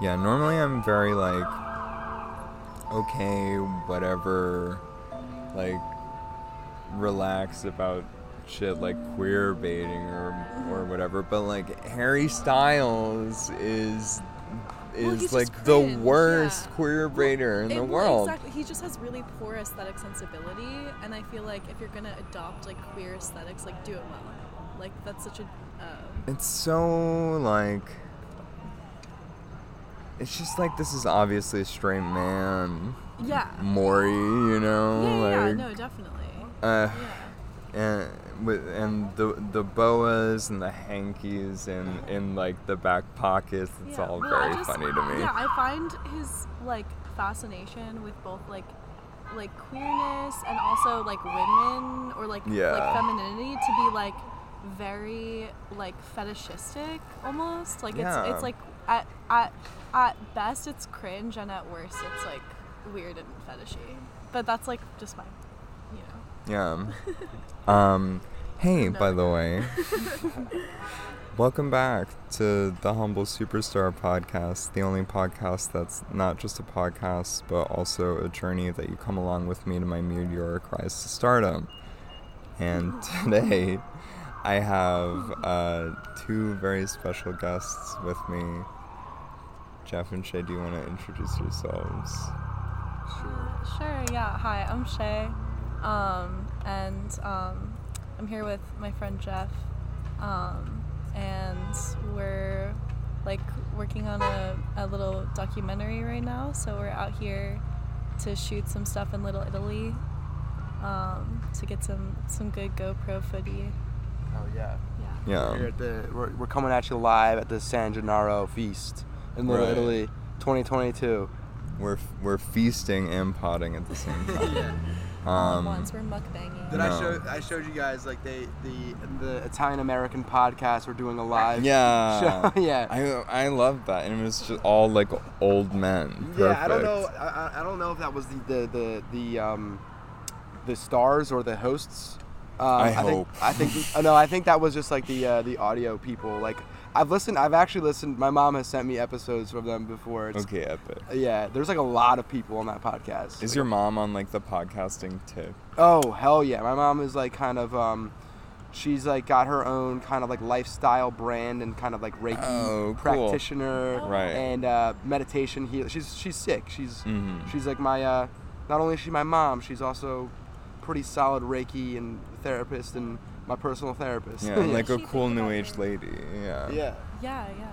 Yeah, normally I'm very, like, okay, whatever, like, relaxed about shit like queer baiting or whatever, but, like, Harry Styles is like the worst queer baiter in the world. Exactly. He just has really poor aesthetic sensibility, and I feel like if you're gonna adopt, like, queer aesthetics, like, do it well. Like, that's such a it's so, like, it's just like, this is obviously a straight man. Yeah. Maury, you know? Yeah, like, yeah, no, definitely. Yeah. And the boas and the hankies and in, like, the back pockets, it's all very funny to me. Yeah, I find his, like, fascination with both, like queerness and also, like, women or, like, like, femininity to be, like, very, like, fetishistic almost. Like, it's like, at best it's cringe, and at worst it's, like, weird and fetishy. But that's, like, just my, you know. Yeah. Hey, by the way, welcome back to the Humble Superstar podcast, the only podcast that's not just a podcast, but also a journey that you come along with me to my meteoric rise to stardom. And today, I have two very special guests with me. Jeff and Shay, do you want to introduce yourselves? Sure, yeah. Hi, I'm Shay. I'm here with my friend Jeff, and we're, like, working on a little documentary right now, so we're out here to shoot some stuff in Little Italy, to get some good GoPro footage. Oh, yeah. Yeah. We're coming at you live at the San Gennaro feast in Little Italy, 2022. We're feasting and potting at the same time. Once we're mukbanging. I showed you guys, like, the Italian American podcast were doing a live show. Yeah. I loved that, and it was just all, like, old men. Perfect. Yeah, I don't know. I don't know if that was the stars or the hosts. I think that was just, like, the audio people. Like, I've actually listened, my mom has sent me episodes from them before. Okay, epic. Yeah, there's, like, a lot of people on that podcast. Is your mom on, like, the podcasting tip? Oh, hell yeah. My mom is, like, kind of, she's, like, got her own kind of, like, lifestyle brand and kind of, like, Reiki practitioner. Cool. Right. And meditation healer. She's sick. She's like, my, not only is she my mom, she's also pretty solid Reiki and therapist and my personal therapist. Yeah, like a cool new age lady. Yeah. Yeah. Yeah, yeah.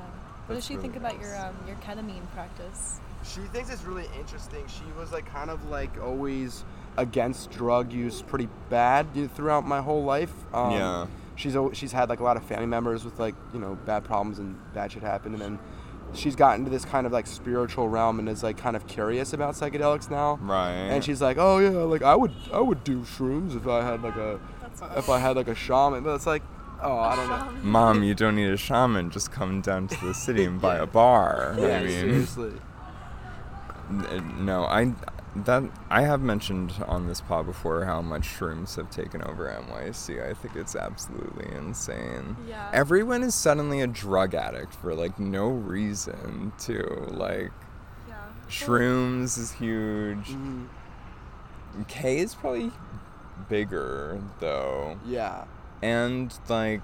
What does she think about your ketamine practice? She thinks it's really interesting. She was, like, kind of, like, always against drug use pretty bad throughout my whole life. Yeah. She's had, like, a lot of family members with, like, you know, bad problems and bad shit happened, and then she's gotten to this kind of, like, spiritual realm and is, like, kind of curious about psychedelics now. Right. And she's like, oh yeah, like, I would do shrooms if I had, like, a shaman. But it's like, oh, I don't know. Mom, you don't need a shaman. Just come down to the city and buy a bar. Yeah, I mean, seriously. No, I have mentioned on this pod before how much shrooms have taken over NYC. I think it's absolutely insane. Yeah. Everyone is suddenly a drug addict for, like, no reason, too. Like, shrooms is huge. Mm-hmm. K is probably bigger, though. Yeah. And, like,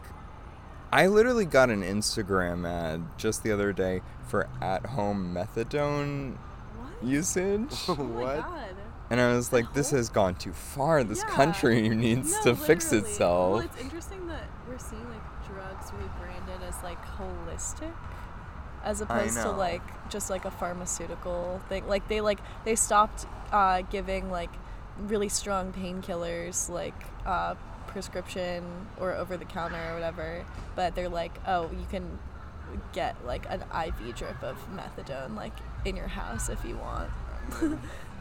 I literally got an Instagram ad just the other day for at-home methadone usage. Oh what? God. And I was like, this has gone too far. This country needs to fix itself. Well, it's interesting that we're seeing, like, drugs rebranded as, like, holistic, as opposed to, like, just, like, a pharmaceutical thing. Like, they stopped giving, like, really strong painkillers, like, prescription or over the counter or whatever. But they're like, oh, you can get, like, an IV drip of methadone, like, in your house if you want.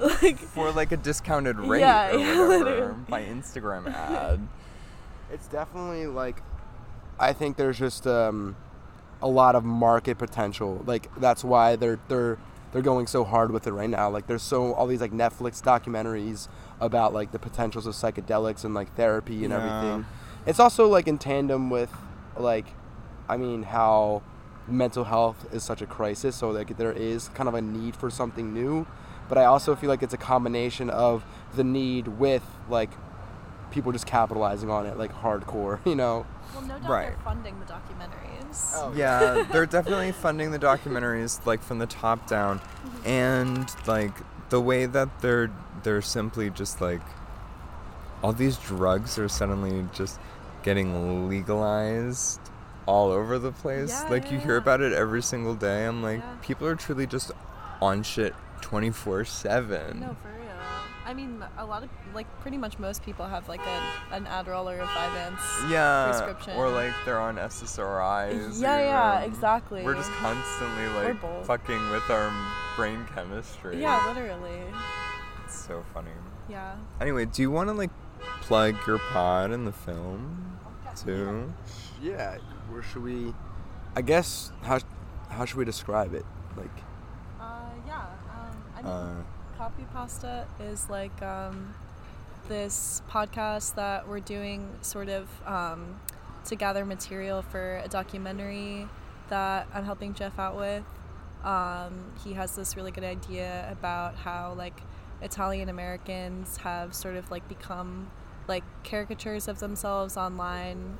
Like, for, like, a discounted rate or whatever by Instagram ad. It's definitely, like, I think there's just a lot of market potential. Like, that's why they're going so hard with it right now. Like, there's all these, like, Netflix documentaries about, like, the potentials of psychedelics and, like, therapy and everything. It's also, like, in tandem with, like, I mean, how mental health is such a crisis, so like there is kind of a need for something new. But I also feel like it's a combination of the need with like people just capitalizing on it like hardcore, you know? Well, no doubt they're funding the documentaries. Oh. Yeah, they're definitely funding the documentaries like from the top down, and like the way that they're simply just like all these drugs are suddenly just getting legalized all over the place. Yeah, like you hear about it every single day. I'm like, people are truly just on shit 24/7. No, for real. I mean, a lot of, like, pretty much most people have, like, an Adderall or a Vyvanse prescription. Or, like, they're on SSRIs. Exactly. We're just constantly, like, fucking with our brain chemistry. Yeah, literally. It's so funny. Yeah. Anyway, do you want to, like, plug your pod in the film, too? Yeah. Where should we... I guess, how should we describe it? Like... Copy Pasta is like this podcast that we're doing sort of to gather material for a documentary that I'm helping Jeff out with. He has this really good idea about how like Italian Americans have sort of like become like caricatures of themselves online,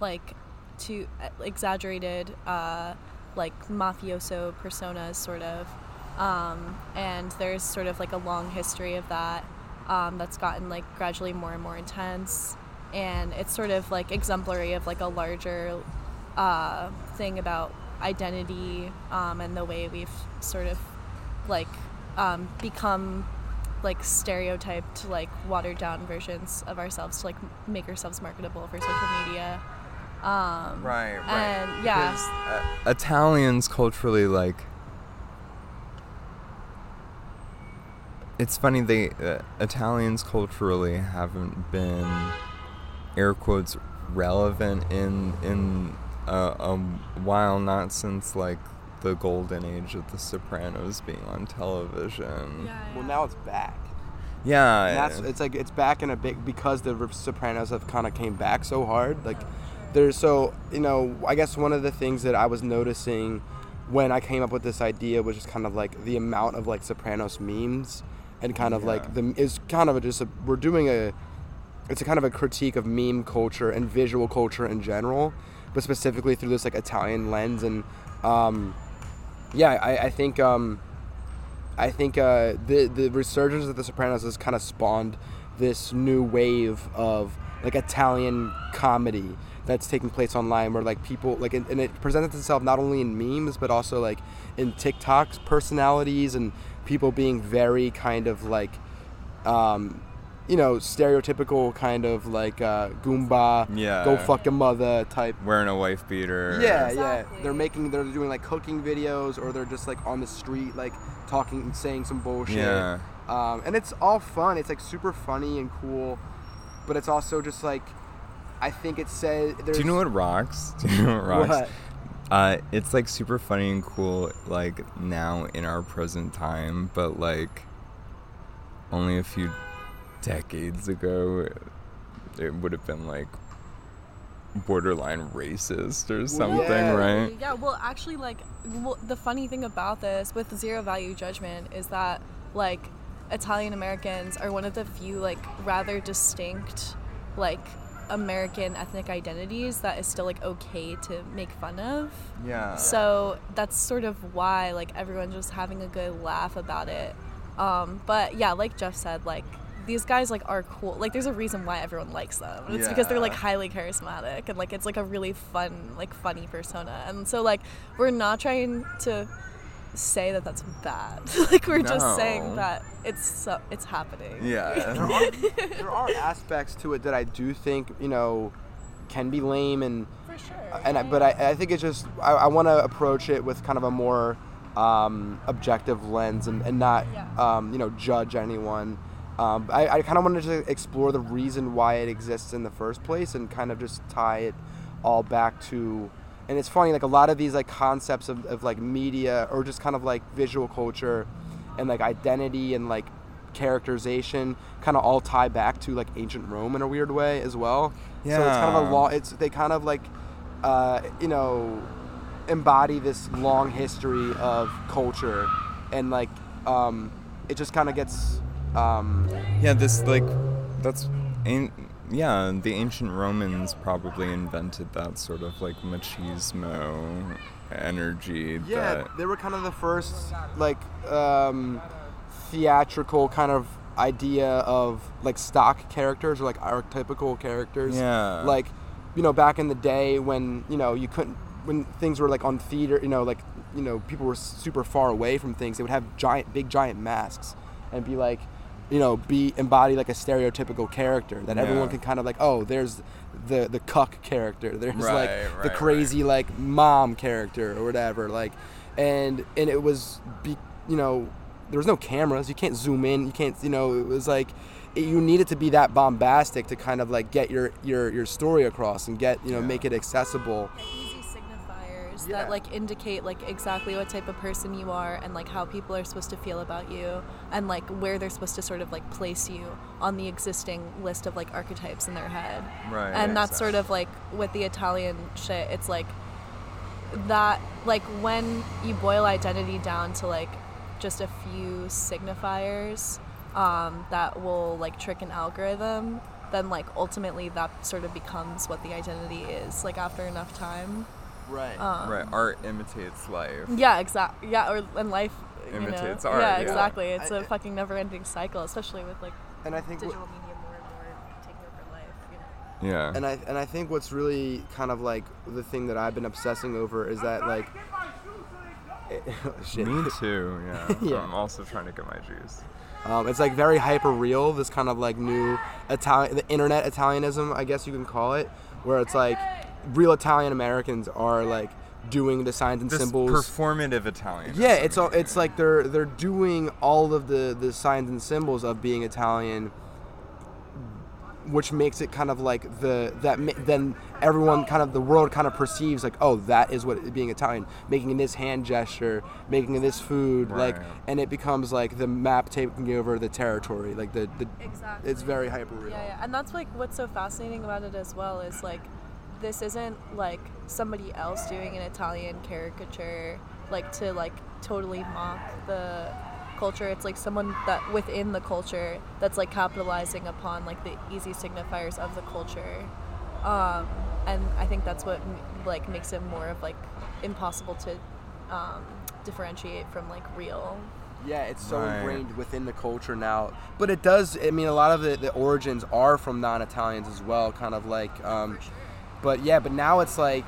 like to exaggerated like mafioso personas sort of. And there's sort of like a long history of that that's gotten like gradually more and more intense, and it's sort of like exemplary of like a larger thing about identity and the way we've sort of like become like stereotyped like watered down versions of ourselves to like make ourselves marketable for social media. And yeah, Italians culturally like... It's funny, they Italians culturally haven't been, air quotes, relevant in a while, not since, like, the golden age of The Sopranos being on television. Yeah. Well, now it's back. Yeah. And that's, it's, like, it's back in a big, because the Sopranos have kind of came back so hard. Like, there's so, you know, I guess one of the things that I was noticing when I came up with this idea was just kind of, like, the amount of, like, Sopranos memes. And kind of like the is kind of just a, we're doing a, it's a kind of a critique of meme culture and visual culture in general, but specifically through this like Italian lens. And I think the resurgence of The Sopranos has kind of spawned this new wave of like Italian comedy that's taking place online, where like people like, and it presents itself not only in memes but also like in TikTok's personalities and people being very kind of like, you know, stereotypical kind of like Goomba, go fuck your mother type. Wearing a wife beater. Yeah, exactly. Yeah. They're doing like cooking videos, or they're just like on the street like talking and saying some bullshit. Yeah. And it's all fun. It's like super funny and cool, but it's also just like, I think it says... Do you know what rocks? What? It's, like, super funny and cool, like, now in our present time, but, like, only a few decades ago, it would have been, like, borderline racist or something, right? Yeah, well, actually, like, the funny thing about this with zero value judgment is that, like, Italian Americans are one of the few, like, rather distinct, like... American ethnic identities that is still like okay to make fun of. Yeah. So that's sort of why like everyone's just having a good laugh about it. But yeah, like Jeff said, like these guys like are cool. Like there's a reason why everyone likes them. It's because they're like highly charismatic, and like it's like a really fun, like funny persona. And so like we're not trying to say that that's bad. Like we're just saying that it's happening. Yeah. there are aspects to it that I do think, you know, can be lame and for sure. And I think it's just I want to approach it with kind of a more objective lens and not you know, judge anyone. I kind of wanted to explore the reason why it exists in the first place and kind of just tie it all back to. And it's funny, like, a lot of these, like, concepts of like, media or just kind of, like, visual culture and, like, identity and, like, characterization kind of all tie back to, like, ancient Rome in a weird way as well. Yeah. So it's kind of they kind of, like, you know, embody this long history of culture, and like it just kind of gets the ancient Romans probably invented that sort of like machismo energy. Yeah, that they were kind of the first like theatrical kind of idea of like stock characters or like archetypical characters. Yeah, like, you know, back in the day when, you know, you couldn't, when things were like on theater, you know, like, you know, people were super far away from things, they would have big giant masks and be like, you know, embody like a stereotypical character that everyone could kind of like, oh, there's the cuck character, there's the crazy like mom character or whatever, like, and it was you know, there was no cameras, you can't zoom in, you can't, you know, it was like you needed to be that bombastic to kind of like get your story across and get, you know, make it accessible. That like indicate like exactly what type of person you are and like how people are supposed to feel about you and like where they're supposed to sort of like place you on the existing list of like archetypes in their head. Right. And that's sort of like with the Italian shit, it's like that, like when you boil identity down to like just a few signifiers that will like trick an algorithm, then like ultimately that sort of becomes what the identity is like after enough time. Right. Right. Art imitates life. Yeah, exactly. Yeah, and life imitates art. Yeah, exactly. It's a fucking never-ending cycle, especially with like digital media more and more taking over life. You know? Yeah. And I think what's really kind of like the thing that I've been obsessing over is that like. Shit. Me too. Yeah. I'm also trying to get my juice. It's like very hyper-real. This kind of like new Italian, the internet Italianism, I guess you can call it, where it's like. Real Italian Americans are like doing the signs and symbols. Performative Italian. Yeah, it's all. It's like they're doing all of the signs and symbols of being Italian, which makes it kind of like then everyone kind of the world kind of perceives like, oh, that is what being Italian, making this hand gesture, making this food, right. Like, and it becomes like the map taking over the territory, like the exactly. It's very hyper real. Yeah, yeah, and that's like what's so fascinating about it as well is like. This isn't like somebody else doing an Italian caricature like to like totally mock the culture. It's like someone that within the culture that's like capitalizing upon like the easy signifiers of the culture, and I think that's what like makes it more of like impossible to differentiate from like real. Yeah, it's so ingrained within the culture now. But it does, I mean, a lot of the origins are from non-Italians as well, kind of like for sure. But yeah, but now it's like,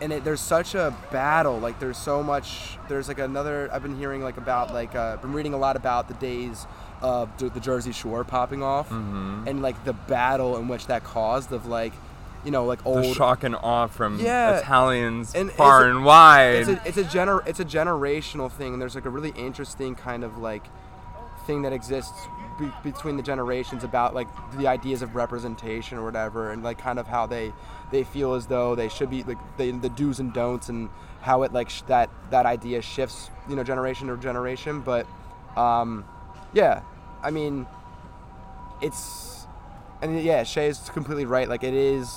and there's such a battle. Like there's so much. There's like another. I've been hearing like about like been reading a lot about the days of the Jersey Shore popping off, mm-hmm. and like the battle in which that caused of like, you know, like old the shock and awe from Italians and far and wide. It's a generational thing. And there's like a really interesting kind of like thing that exists between the generations about like the ideas of representation or whatever, and like kind of how they feel as though they should be like the do's and don'ts, and how it like that idea shifts, you know, generation to generation. But yeah, I mean, it's, and yeah, Shay is completely right. Like it is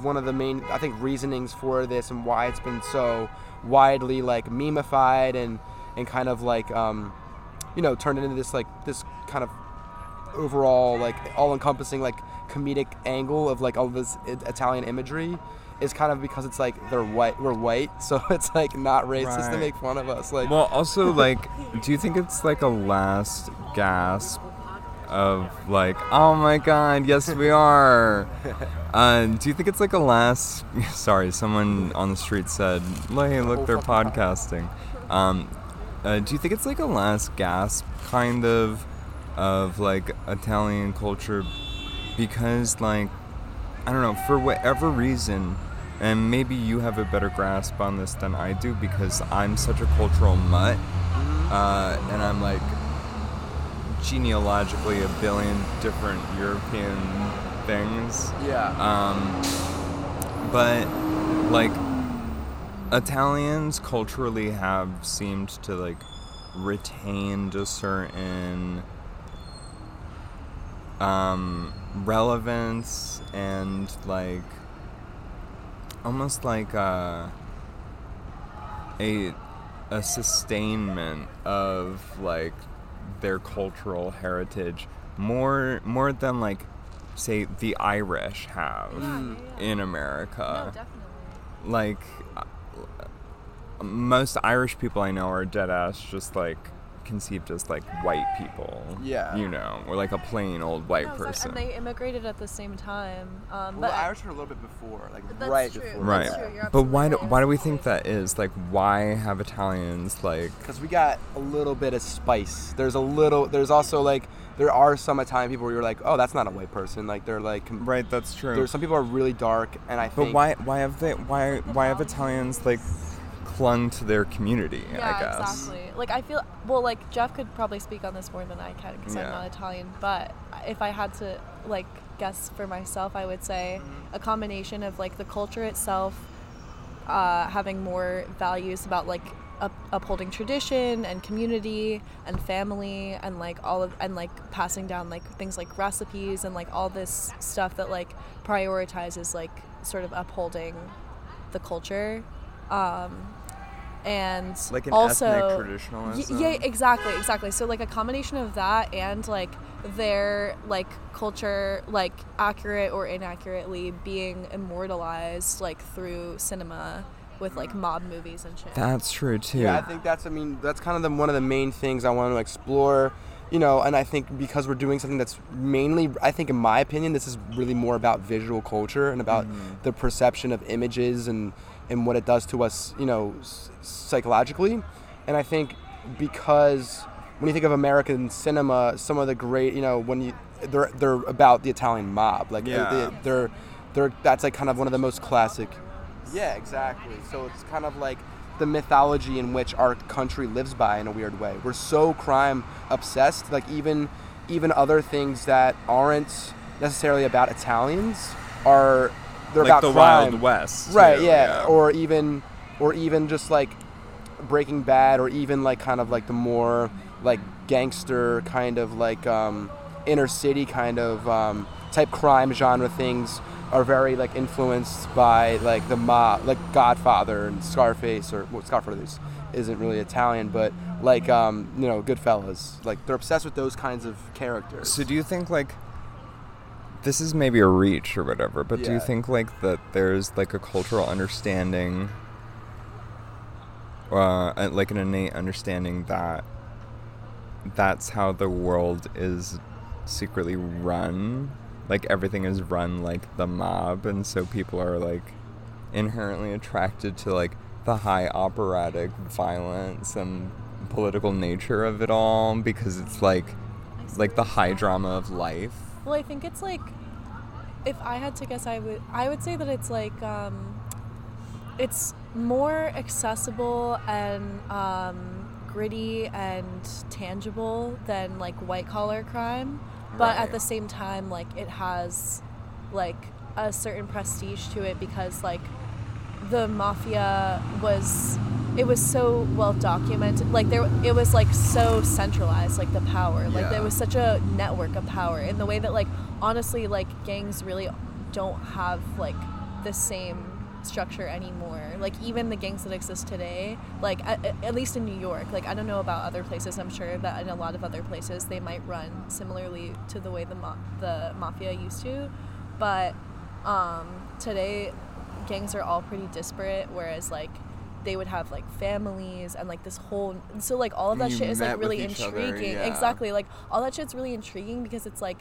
one of the main, I think, reasonings for this and why it's been so widely like memeified and kind of like you know, turned into this like this kind of overall like all-encompassing like comedic angle of like all this Italian imagery is kind of because it's like they're white, we're white, so it's like not racist to make fun of us. Like, well, also like, do you think it's like a last gasp of like, oh my God, yes we are? Do you think it's like a last? Sorry, someone on the street said, "Hey, look, they're podcasting." Do you think it's like a last gasp kind of like Italian culture, because like, I don't know, for whatever reason, and maybe you have a better grasp on this than I do because I'm such a cultural mutt, and I'm like genealogically a billion different European things. Yeah. But like Italians culturally have seemed to like retained a certain relevance and like almost like a sustainment of like their cultural heritage more than like say the Irish have in America. No, definitely. Like most Irish people I know are dead ass just like conceived as like white people, you know, or like a plain old white person. And they immigrated at the same time. But the Irish were a little bit before, like right before. Right. But why do we think that is? Like, why have Italians like? Because we got a little bit of spice. There's also like there are some Italian people where you're like, oh, that's not a white person. Like they're like right. That's true. There's some people are really dark, and I think. But why have Italians like clung to their community? Yeah, I guess. Exactly. Like, I feel... Well, like, Jeff could probably speak on this more than I can because I'm not Italian. But if I had to, like, guess for myself, I would say a combination of, like, the culture itself having more values about, like, upholding tradition and community and family and, like, all of... And, like, passing down, like, things like recipes and, like, all this stuff that, like, prioritizes, like, sort of upholding the culture. And like an also ethnic traditionalism. Yeah, exactly. So like a combination of that and like their like culture, like accurate or inaccurately being immortalized like through cinema with like mob movies and shit. That's true too. Yeah, I think that's kind of one of the main things I want to explore, you know, and I think because we're doing something that's mainly, I think in my opinion, this is really more about visual culture and about the perception of images and what it does to us, you know, psychologically. And I think because when you think of American cinema, some of the great, you know, they're about the Italian mob, like they're that's like kind of one of the most classic. Yeah, exactly. So it's kind of like the mythology in which our country lives by in a weird way. We're so crime obsessed, like even other things that aren't necessarily about Italians are. They're like about the crime. Wild West, right? Yeah. or even just like Breaking Bad, or even like kind of like the more like gangster kind of like inner city kind of type crime genre things are very like influenced by like the mob, like Godfather and Scarface, or well, Scarface isn't really Italian, but like you know, Goodfellas. Like they're obsessed with those kinds of characters. So do you think like? This is maybe a reach or whatever, but do you think, like, that there's, like, a cultural understanding, like, an innate understanding that that's how the world is secretly run? Like, everything is run like the mob, and so people are, like, inherently attracted to, like, the high operatic violence and political nature of it all, because it's, like the high drama of life. Well, I think it's like, if I had to guess, I would say that it's like, it's more accessible and gritty and tangible than like white collar crime, but at the same time, like it has like a certain prestige to it because like the mafia was so well documented, like there it was like so centralized, like the power, like there was such a network of power in the way that like honestly like gangs really don't have like the same structure anymore. Like even the gangs that exist today, like at least in New York, like I don't know about other places, I'm sure that in a lot of other places they might run similarly to the way the mafia used to, but today gangs are all pretty disparate, whereas like they would have like families and like this whole, so like all of that shit is like really intriguing. Other, exactly, like all that shit's really intriguing because it's like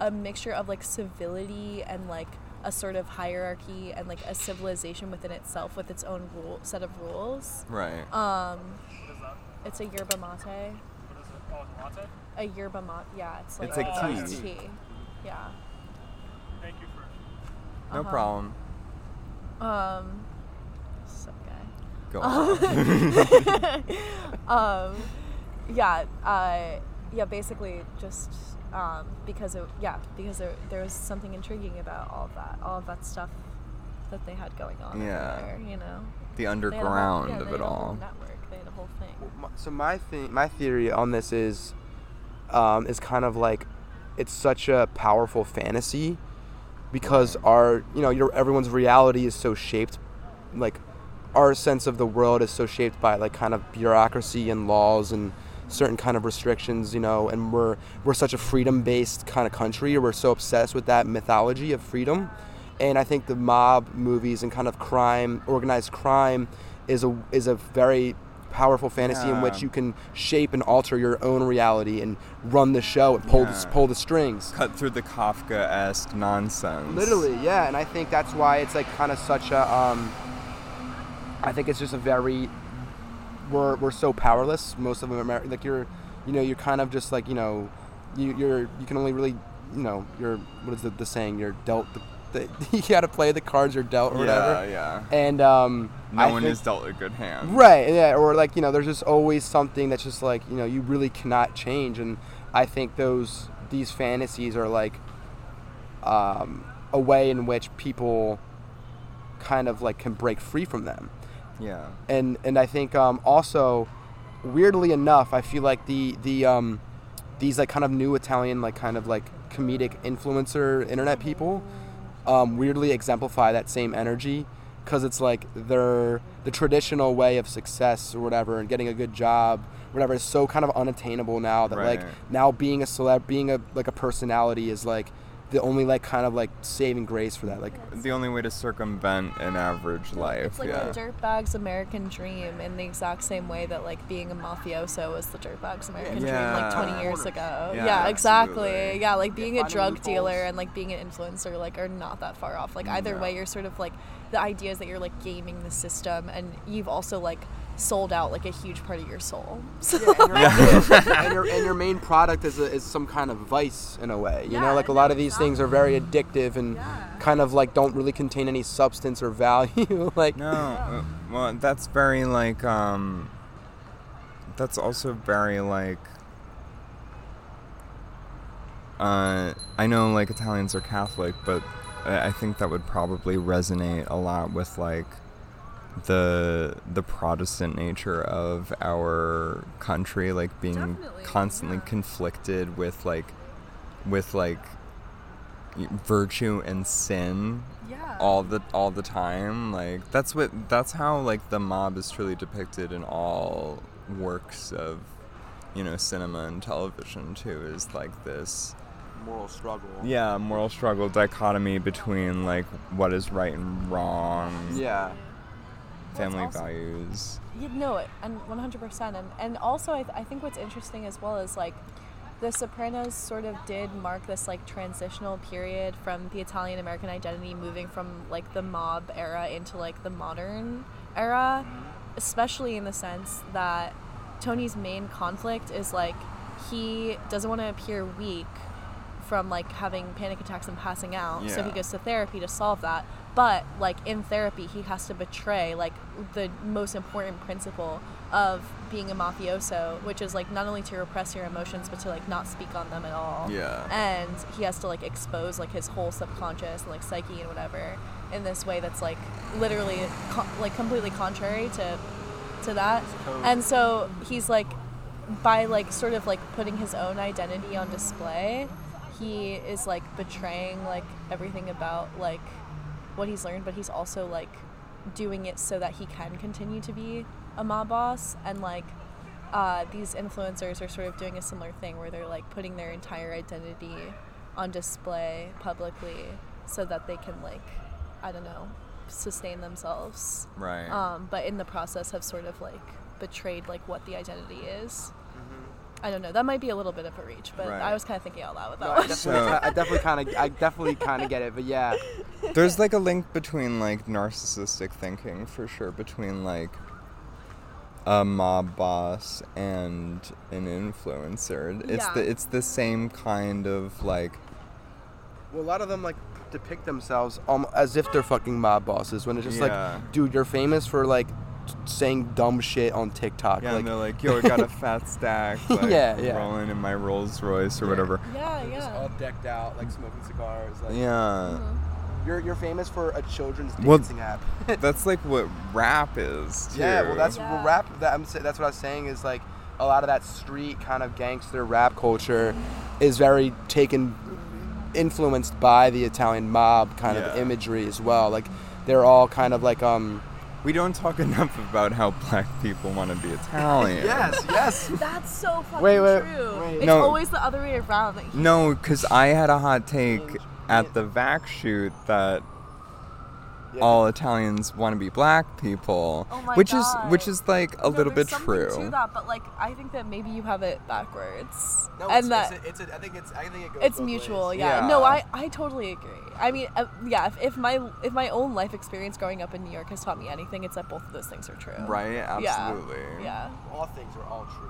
a mixture of like civility and like a sort of hierarchy and like a civilization within itself with its own set of rules. Right. It's a yerba mate. What is it? Oh, it's a mate. A yerba mate. Yeah, it's like tea. Yeah. Thank you for. No problem. Some guy. Go on. Basically just because there was something intriguing about all of that stuff that they had going on there, you know. The underground of it all. They had a whole network. They had a whole thing. Well, so my theory on this is kind of like it's such a powerful fantasy. Because everyone's reality is so shaped, like our sense of the world is so shaped by like kind of bureaucracy and laws and certain kind of restrictions, you know, and we're such a freedom-based kind of country. We're so obsessed with that mythology of freedom. And I think the mob movies and kind of crime, organized crime, is a very powerful fantasy in which you can shape and alter your own reality and run the show and pull the strings. Cut through the Kafka-esque nonsense. Literally, yeah. And I think that's why it's like kind of such a, I think it's just a very, we're so powerless. Most of America, like you're kind of just like, you know, you can only really, you know, you're, what is the saying? You're dealt you gotta play the cards you're dealt or whatever. Yeah, yeah. And no one is dealt a good hand. Right, yeah, or like, you know, there's just always something that's just like, you know, you really cannot change. And I think these fantasies are like a way in which people kind of like can break free from them. Yeah. And I think also, weirdly enough, I feel like the these like kind of new Italian like kind of like comedic influencer internet people weirdly exemplify that same energy, because it's like they're the traditional way of success or whatever and getting a good job, whatever, is so kind of unattainable now that right. Like now being a celeb, being a like a personality is like the only like kind of like saving grace for that, like the only way to circumvent an average life. It's like a dirtbag's American dream, in the exact same way that like being a mafioso was the dirtbag's American dream like 20 years ago. Yeah, exactly. Absolutely. Yeah, like being a drug dealer and like being an influencer like are not that far off. Like either way, you're sort of like, the idea is that you're like gaming the system, and you've also like sold out like a huge part of your soul. So. Yeah, and your main product is some kind of vice in a way. You know, like a lot of these things are very addictive and kind of like don't really contain any substance or value. Like well, that's very like that's also very like I know like Italians are Catholic, but I think that would probably resonate a lot with like the Protestant nature of our country, like being constantly conflicted with like virtue and sin all the time. Like that's how like the mob is truly depicted in all works of, you know, cinema and television too, is like this moral struggle dichotomy between like what is right and wrong, family values. And 100%. And also I think what's interesting as well is like The Sopranos sort of did mark this like transitional period from the Italian American identity, moving from like the mob era into like the modern era, especially in the sense that Tony's main conflict is like he doesn't want to appear weak from like having panic attacks and passing out, so he goes to therapy to solve that. But like in therapy, he has to betray like the most important principle of being a mafioso, which is like not only to repress your emotions, but to like not speak on them at all. Yeah. And he has to like expose like his whole subconscious and like psyche and whatever in this way that's like literally like completely contrary to that. And so he's like, by like sort of like putting his own identity on display, he is like betraying like everything about like what he's learned, but he's also like doing it so that he can continue to be a mob boss. And like these influencers are sort of doing a similar thing where they're like putting their entire identity on display publicly so that they can like, I don't know, sustain themselves. Right. But in the process have sort of like betrayed like what the identity is. I don't know. That might be a little bit of a reach, but I was kind of thinking out loud with that one. I definitely kind of get it, but yeah. There's like a link between like narcissistic thinking for sure, between like a mob boss and an influencer. It's the same kind of like. Well, a lot of them like depict themselves as if they're fucking mob bosses, when it's just like, dude, you're famous for like saying dumb shit on TikTok. Yeah, like, and they're like, yo, I got a fat stack, like, rolling in my Rolls Royce or whatever. Yeah, yeah. Just all decked out, like smoking cigars. Like, You're famous for a children's dancing app. That's like what rap is, too. Yeah, well, that's rap. That's what I was saying, is like a lot of that street kind of gangster rap culture is very influenced by the Italian mob kind of imagery as well. Like, they're all kind of like We don't talk enough about how black people want to be Italian. Yes, yes. That's so fucking true. Wait. It's always the other way around. Like, no, because I had a hot take at the vac shoot that all Italians want to be black people, which is like a little bit true. To that, but like I think that maybe you have it backwards. No, and I think it goes. It's both mutual. Ways. Yeah. No, I totally agree. I mean, yeah. If my own life experience growing up in New York has taught me anything, it's that both of those things are true. Right. Absolutely. Yeah. All things are all true.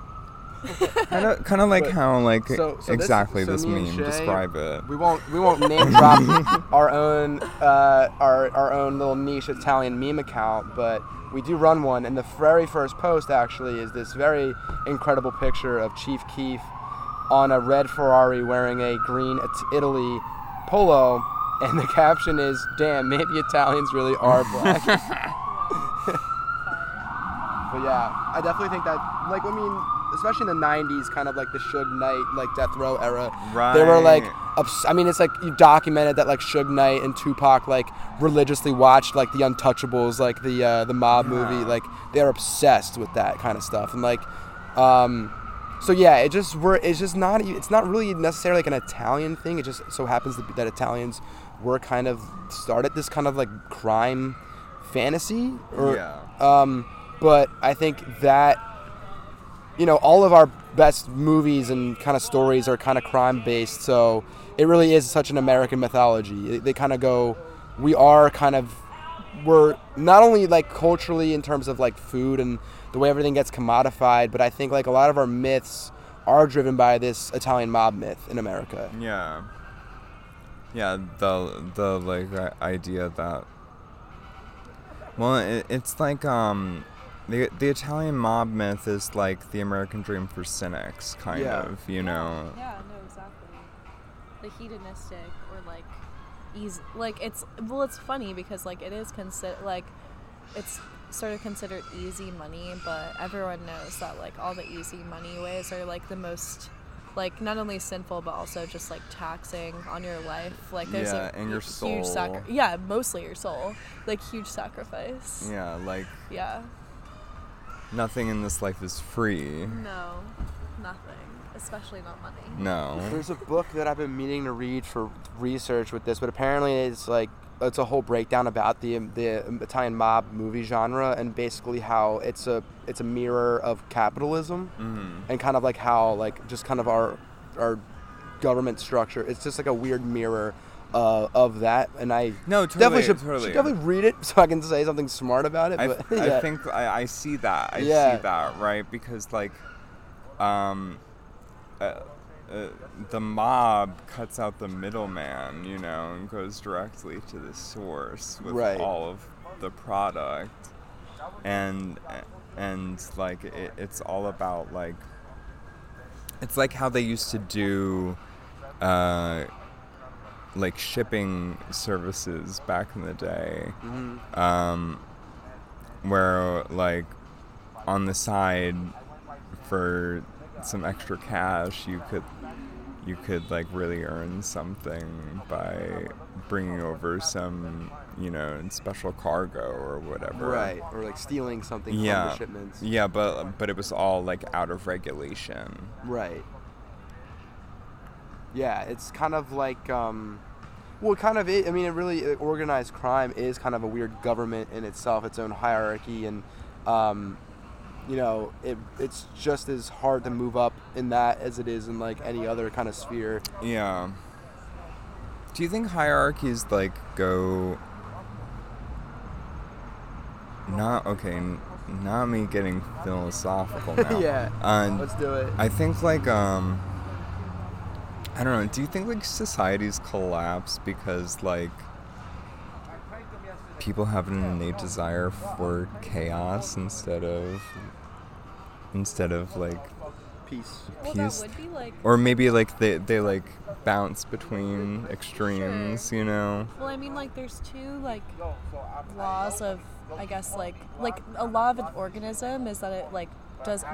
kind of like how like so exactly this meme describe it. We won't name drop our own little niche Italian meme account, but we do run one. And the very first post actually is this very incredible picture of Chief Keef on a red Ferrari wearing a green Italy polo, and the caption is, "Damn, maybe Italians really are black." But yeah, I definitely think that especially in the 90s, kind of like the Suge Knight, like Death Row era. Right. They were like, it's like you documented that like Suge Knight and Tupac like religiously watched like the Untouchables, like the mob movie. Like they're obsessed with that kind of stuff. And like, so yeah, it's not really necessarily like an Italian thing. It just so happens that Italians were kind of started this kind of like crime fantasy. But I think that, you know, all of our best movies and kind of stories are kind of crime-based, so it really is such an American mythology. They kind of go, we're not only like culturally in terms of like food and the way everything gets commodified, but I think like a lot of our myths are driven by this Italian mob myth in America. Yeah. Yeah, the like idea that, well, it's like, The Italian mob myth is like the American dream for cynics, kind of, you know? Yeah, no, exactly. The hedonistic or like easy, like it's funny because like it is it's sort of considered easy money, but everyone knows that like all the easy money ways are like the most like not only sinful but also just like taxing on your life. Like there's and your soul. Huge sacrifice. Yeah, mostly your soul. Like huge sacrifice. Yeah, like. Yeah. Nothing in this life is free. No, nothing. Especially not money. No. There's a book that I've been meaning to read for research with this, but apparently it's a whole breakdown about the Italian mob movie genre and basically how it's a mirror of capitalism, and kind of like how like just kind of our government structure. It's just like a weird mirror of that, and I should definitely read it so I can say something smart about it. I think I see that. I see that, right? Because like, the mob cuts out the middleman, you know, and goes directly to the source with all of the product, and like it's all about like, it's like how they used to do, like shipping services back in the day, where like on the side for some extra cash you could like really earn something by bringing over some, you know, special cargo or whatever, right? Or like stealing something from the shipments. Yeah, but it was all like out of regulation, right? Yeah, it's kind of like, organized crime is kind of a weird government in itself, its own hierarchy, and, you know, it's just as hard to move up in that as it is in, like, any other kind of sphere. Yeah. Do you think hierarchies, like, go... Not me getting philosophical now. Yeah, let's do it. I think, like, I don't know, do you think, like, societies collapse because, like, people have an innate desire for chaos instead of like, peace? Well, that would be, like... Or maybe, like, they like, bounce between extremes, you know? Well, I mean, like, there's two, like, laws of, I guess, like, a law of an organism is that it, like,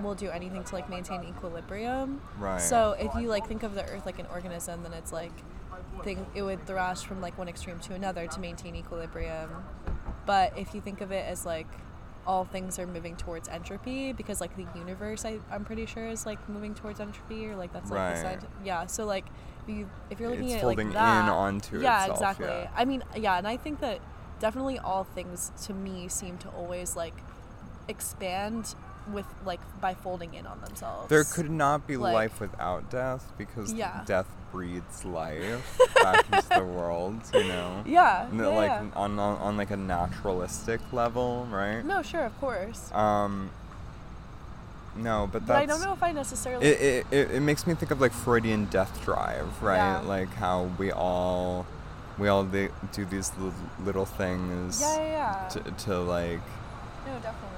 will do anything to like maintain equilibrium. Right. So if you like think of the earth like an organism, then it's like it would thrash from like one extreme to another to maintain equilibrium. But if you think of it as like all things are moving towards entropy, because like the universe I'm pretty sure is like moving towards entropy, or like that's like the side. Yeah, so like if you're looking at it like that, it's folding in onto itself. Yeah, exactly. Yeah. I mean, yeah, and I think that definitely all things to me seem to always like expand with like by folding in on themselves. There could not be life without death, because death breeds life back into the world, you know. Yeah. And on like a naturalistic level, right? No, sure, of course. No, but I don't know if I necessarily. It makes me think of like Freudian death drive, right? Yeah. Like how we all do these little things. Yeah. To like. No, definitely.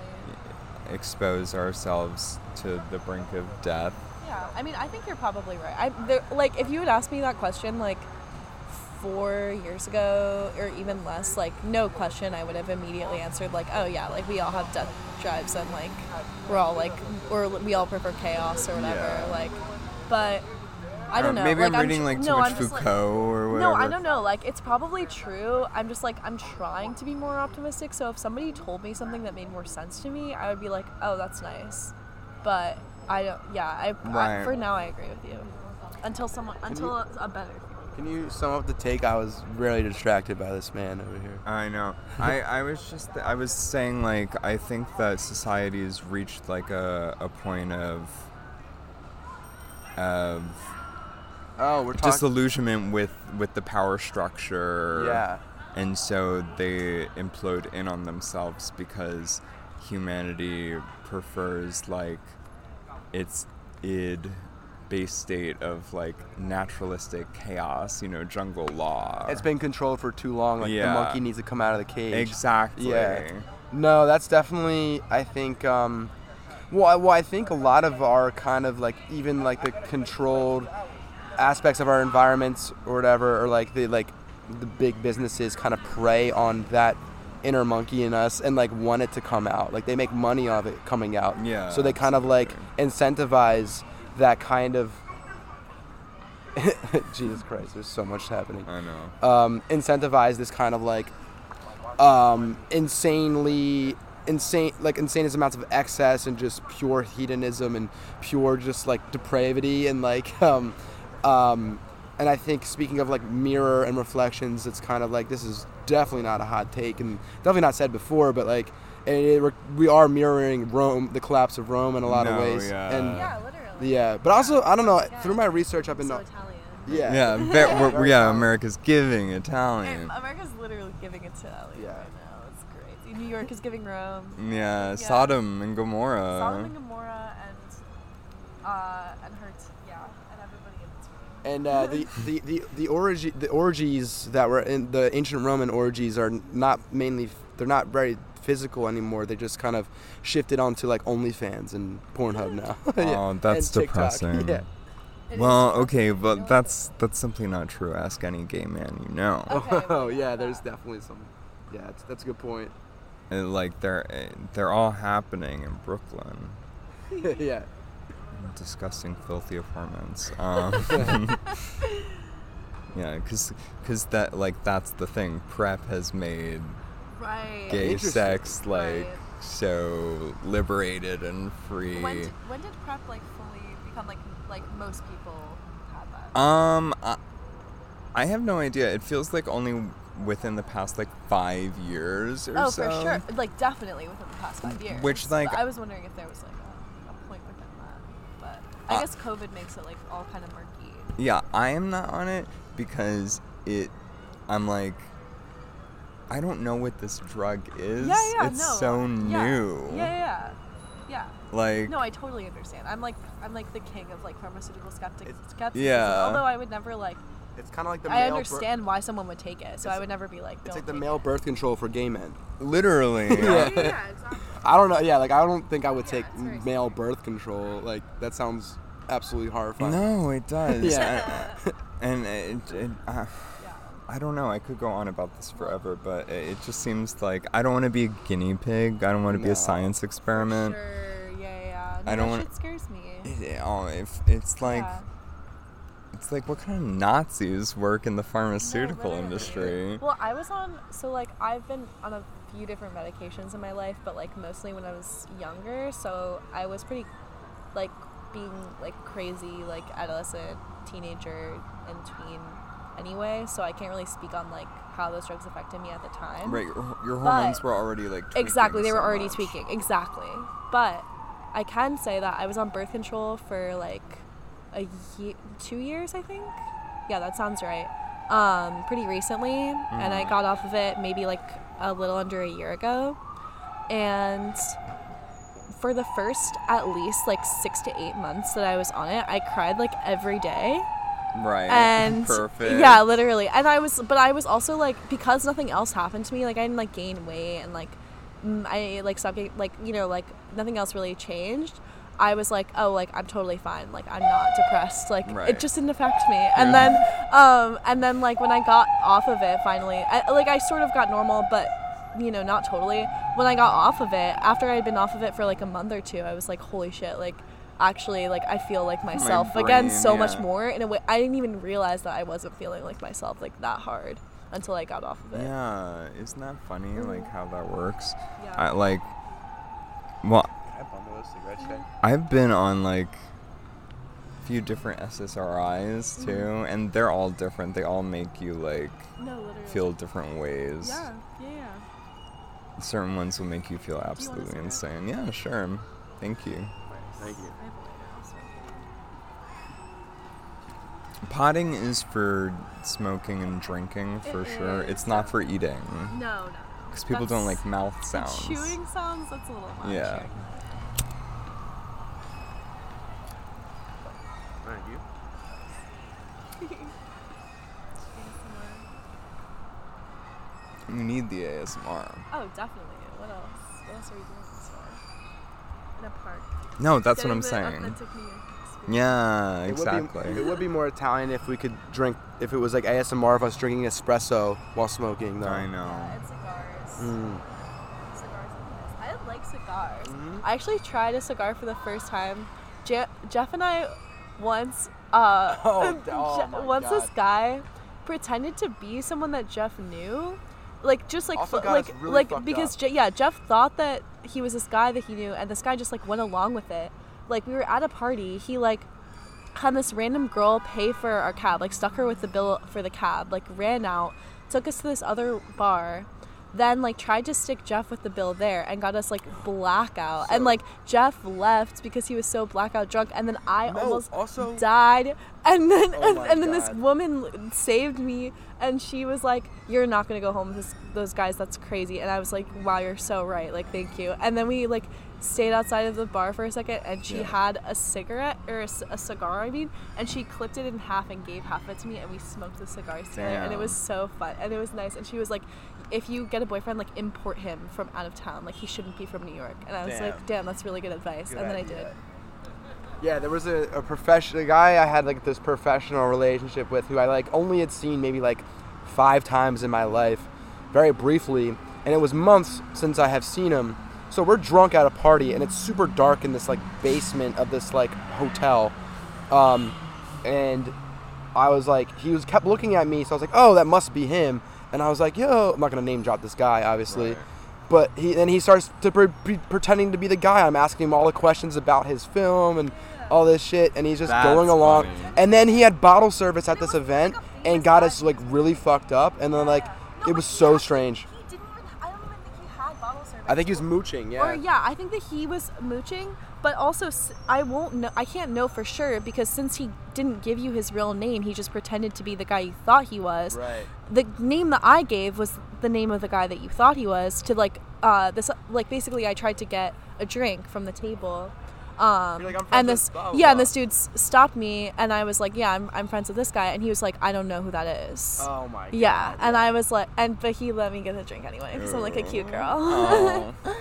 Expose ourselves to the brink of death. Yeah, I mean, I think you're probably right. If you had asked me that question like 4 years ago or even less, like no question, I would have immediately answered like, oh yeah, like we all have death drives and like we're all like, or we all prefer chaos or whatever. Yeah. Like, but I don't know. Maybe like, I'm reading like too much Foucault or whatever. No, I don't know. Like, it's probably true. I'm just like, I'm trying to be more optimistic. So if somebody told me something that made more sense to me, I would be like, oh, that's nice. But I don't. Yeah, I for now I agree with you. Until a better. Can you sum up the take? I was really distracted by this man over here. I know. I was saying like I think that society has reached like a point of. Oh, we're talking disillusionment with the power structure. Yeah. And so they implode in on themselves because humanity prefers like its base state of like naturalistic chaos, you know, jungle law. It's been controlled for too long, like the monkey needs to come out of the cage. Exactly. Yeah. No, that's definitely I think I think a lot of our kind of like even like the controlled aspects of our environments or whatever, or like the big businesses kind of prey on that inner monkey in us and like want it to come out. Like they make money off it coming out. Yeah. So they kind of like incentivize that kind of Jesus Christ, there's so much happening. I know. Incentivize this kind of like insane amounts of excess and just pure hedonism and pure just like depravity and like and I think speaking of like mirror and reflections, it's kind of like this is definitely not a hot take and definitely not said before, but like we are mirroring Rome, the collapse of Rome in a lot of ways. Yeah. And literally. Yeah, but also I don't know. Yeah. Through my research, I've been Italian. Yeah, America's giving Italian. America's literally giving Italian right now. It's crazy. New York is giving Rome. Yeah, Sodom and Gomorrah. And her. And the orgies that were in the ancient Roman orgies are not mainly, they're not very physical anymore. They just kind of shifted onto like OnlyFans and Pornhub now. Oh, that's depressing. Yeah. Well, okay, but that's simply not true. Ask any gay man you know. Okay, oh yeah, there's definitely some. Yeah, that's a good point. And like they're all happening in Brooklyn. Yeah. Disgusting, filthy apartments. Yeah, because that like that's the thing. PrEP has made gay sex like so liberated and free. When did PrEP like fully become like most people had that? I have no idea. It feels like only within the past like 5 years or so. Oh, for sure. Like definitely within the past 5 years. Which like I was wondering if there was like. I guess COVID makes it like all kind of murky. Yeah, I am not on it because I'm like, I don't know what this drug is. Yeah, it's so new. Yeah. Like. No, I totally understand. I'm like the king of like pharmaceutical skeptics. Yeah. Although I would never like. It's kind of like the. I understand why someone would take it, so I would never be like. It's like the male birth control for gay men. Literally. Yeah, exactly. I don't know. Yeah, like I don't think I would take male birth control. Like that sounds absolutely horrifying. No, it does. Yeah. I don't know. I could go on about this forever, but it just seems like I don't want to be a guinea pig. I don't want to be a science experiment. Sure. Yeah. No, that shit scares me. It's like. Yeah. It's like, what kind of Nazis work in the pharmaceutical industry? Well, I was on... So, like, I've been on a few different medications in my life, but like mostly when I was younger. So I was pretty like being like crazy, like adolescent, teenager, and tween anyway. So I can't really speak on like how those drugs affected me at the time. Right, your hormones were already like tweaking. Exactly, they were already tweaking. Exactly, but I can say that I was on birth control for like a year, 2 years, I think. Yeah, that sounds right. Pretty recently, and I got off of it maybe like a little under a year ago. And for the first at least like 6 to 8 months that I was on it, I cried like every day. Right. And perfect. Yeah, literally. And I was also like, because nothing else happened to me, like I didn't like gain weight and like I like stopped getting, like, you know, like nothing else really changed. I was like, oh, like I'm totally fine, like I'm not depressed, like right. It just didn't affect me. And then like when I got off of it finally, I sort of got normal, but you know, not totally. When I got off of it, after I had been off of it for like a month or two, I was like, holy shit, like actually like I feel like myself again so much more in a way. I didn't even realize that I wasn't feeling like myself like that hard until I got off of it. Yeah, isn't that funny, like how that works? Yeah. I like, well, I've been on like a few different SSRIs too, and they're all different. They all make you like feel different ways. Yeah, yeah, yeah. Certain ones will make you feel absolutely insane. That? Yeah, sure. Thank you. Thank you. Potting is for smoking and drinking for sure. It's not for eating. No, no. Because people don't like mouth sounds. Chewing sounds, that's a little much. Yeah. Thank you. You need the ASMR. Oh, definitely. What else? What else are we doing this for? In a park. No, that's what I'm saying. Yeah, exactly. It would be more Italian if we could drink, if it was like ASMR of us drinking espresso while smoking, though. I know. Yeah, and cigars. Cigars are nice. I like cigars. Mm-hmm. I actually tried a cigar for the first time. Jeff and I once, this guy pretended to be someone that Jeff knew. Like, just like, Jeff thought that he was this guy that he knew, and this guy just like went along with it. Like, we were at a party, he like had this random girl pay for our cab, like stuck her with the bill for the cab, like ran out, took us to this other bar, then like tried to stick Jeff with the bill there and got us like blackout. So, and like Jeff left because he was so blackout drunk, and then I almost died. And then and then this woman saved me, and she was like, "You're not gonna go home with those guys, that's crazy." And I was like, "Wow, you're so right, like thank you." And then we like stayed outside of the bar for a second, and she had a cigarette, or a cigar, I mean, and she clipped it in half and gave half of it to me, and we smoked the cigars together, and it was so fun, and it was nice. And she was like, "If you get a boyfriend, like import him from out of town, like he shouldn't be from New York." And I was like, "Damn, that's really good advice." Good idea. Then I did. Yeah, there was a professional guy I had like this professional relationship with, who I like only had seen maybe like 5 times in my life, very briefly, and it was months since I have seen him. So we're drunk at a party, and it's super dark in this like basement of this like hotel, and I was like, he was kept looking at me, so I was like, "Oh, that must be him." And I was like, "Yo," I'm not gonna name drop this guy, obviously, right. But he starts to pretending to be the guy. I'm asking him all the questions about his film and all this shit, and he's just going along. Funny. And then he had bottle service at this event and got us like really fucked up, and then like it was so strange. I think he was mooching, yeah. Or yeah, I think that he was mooching, but also I can't know for sure, because since he didn't give you his real name, he just pretended to be the guy you thought he was. Right. The name that I gave was the name of the guy that you thought he was, to like this like basically I tried to get a drink from the table. You're like, "I'm friends and this with blah, blah." And this dude stopped me, and I was like, "Yeah, I'm friends with this guy," and he was like, "I don't know who that is." Oh my god. Yeah, and I was like, but he let me get a drink anyway because I'm like a cute girl. Oh. We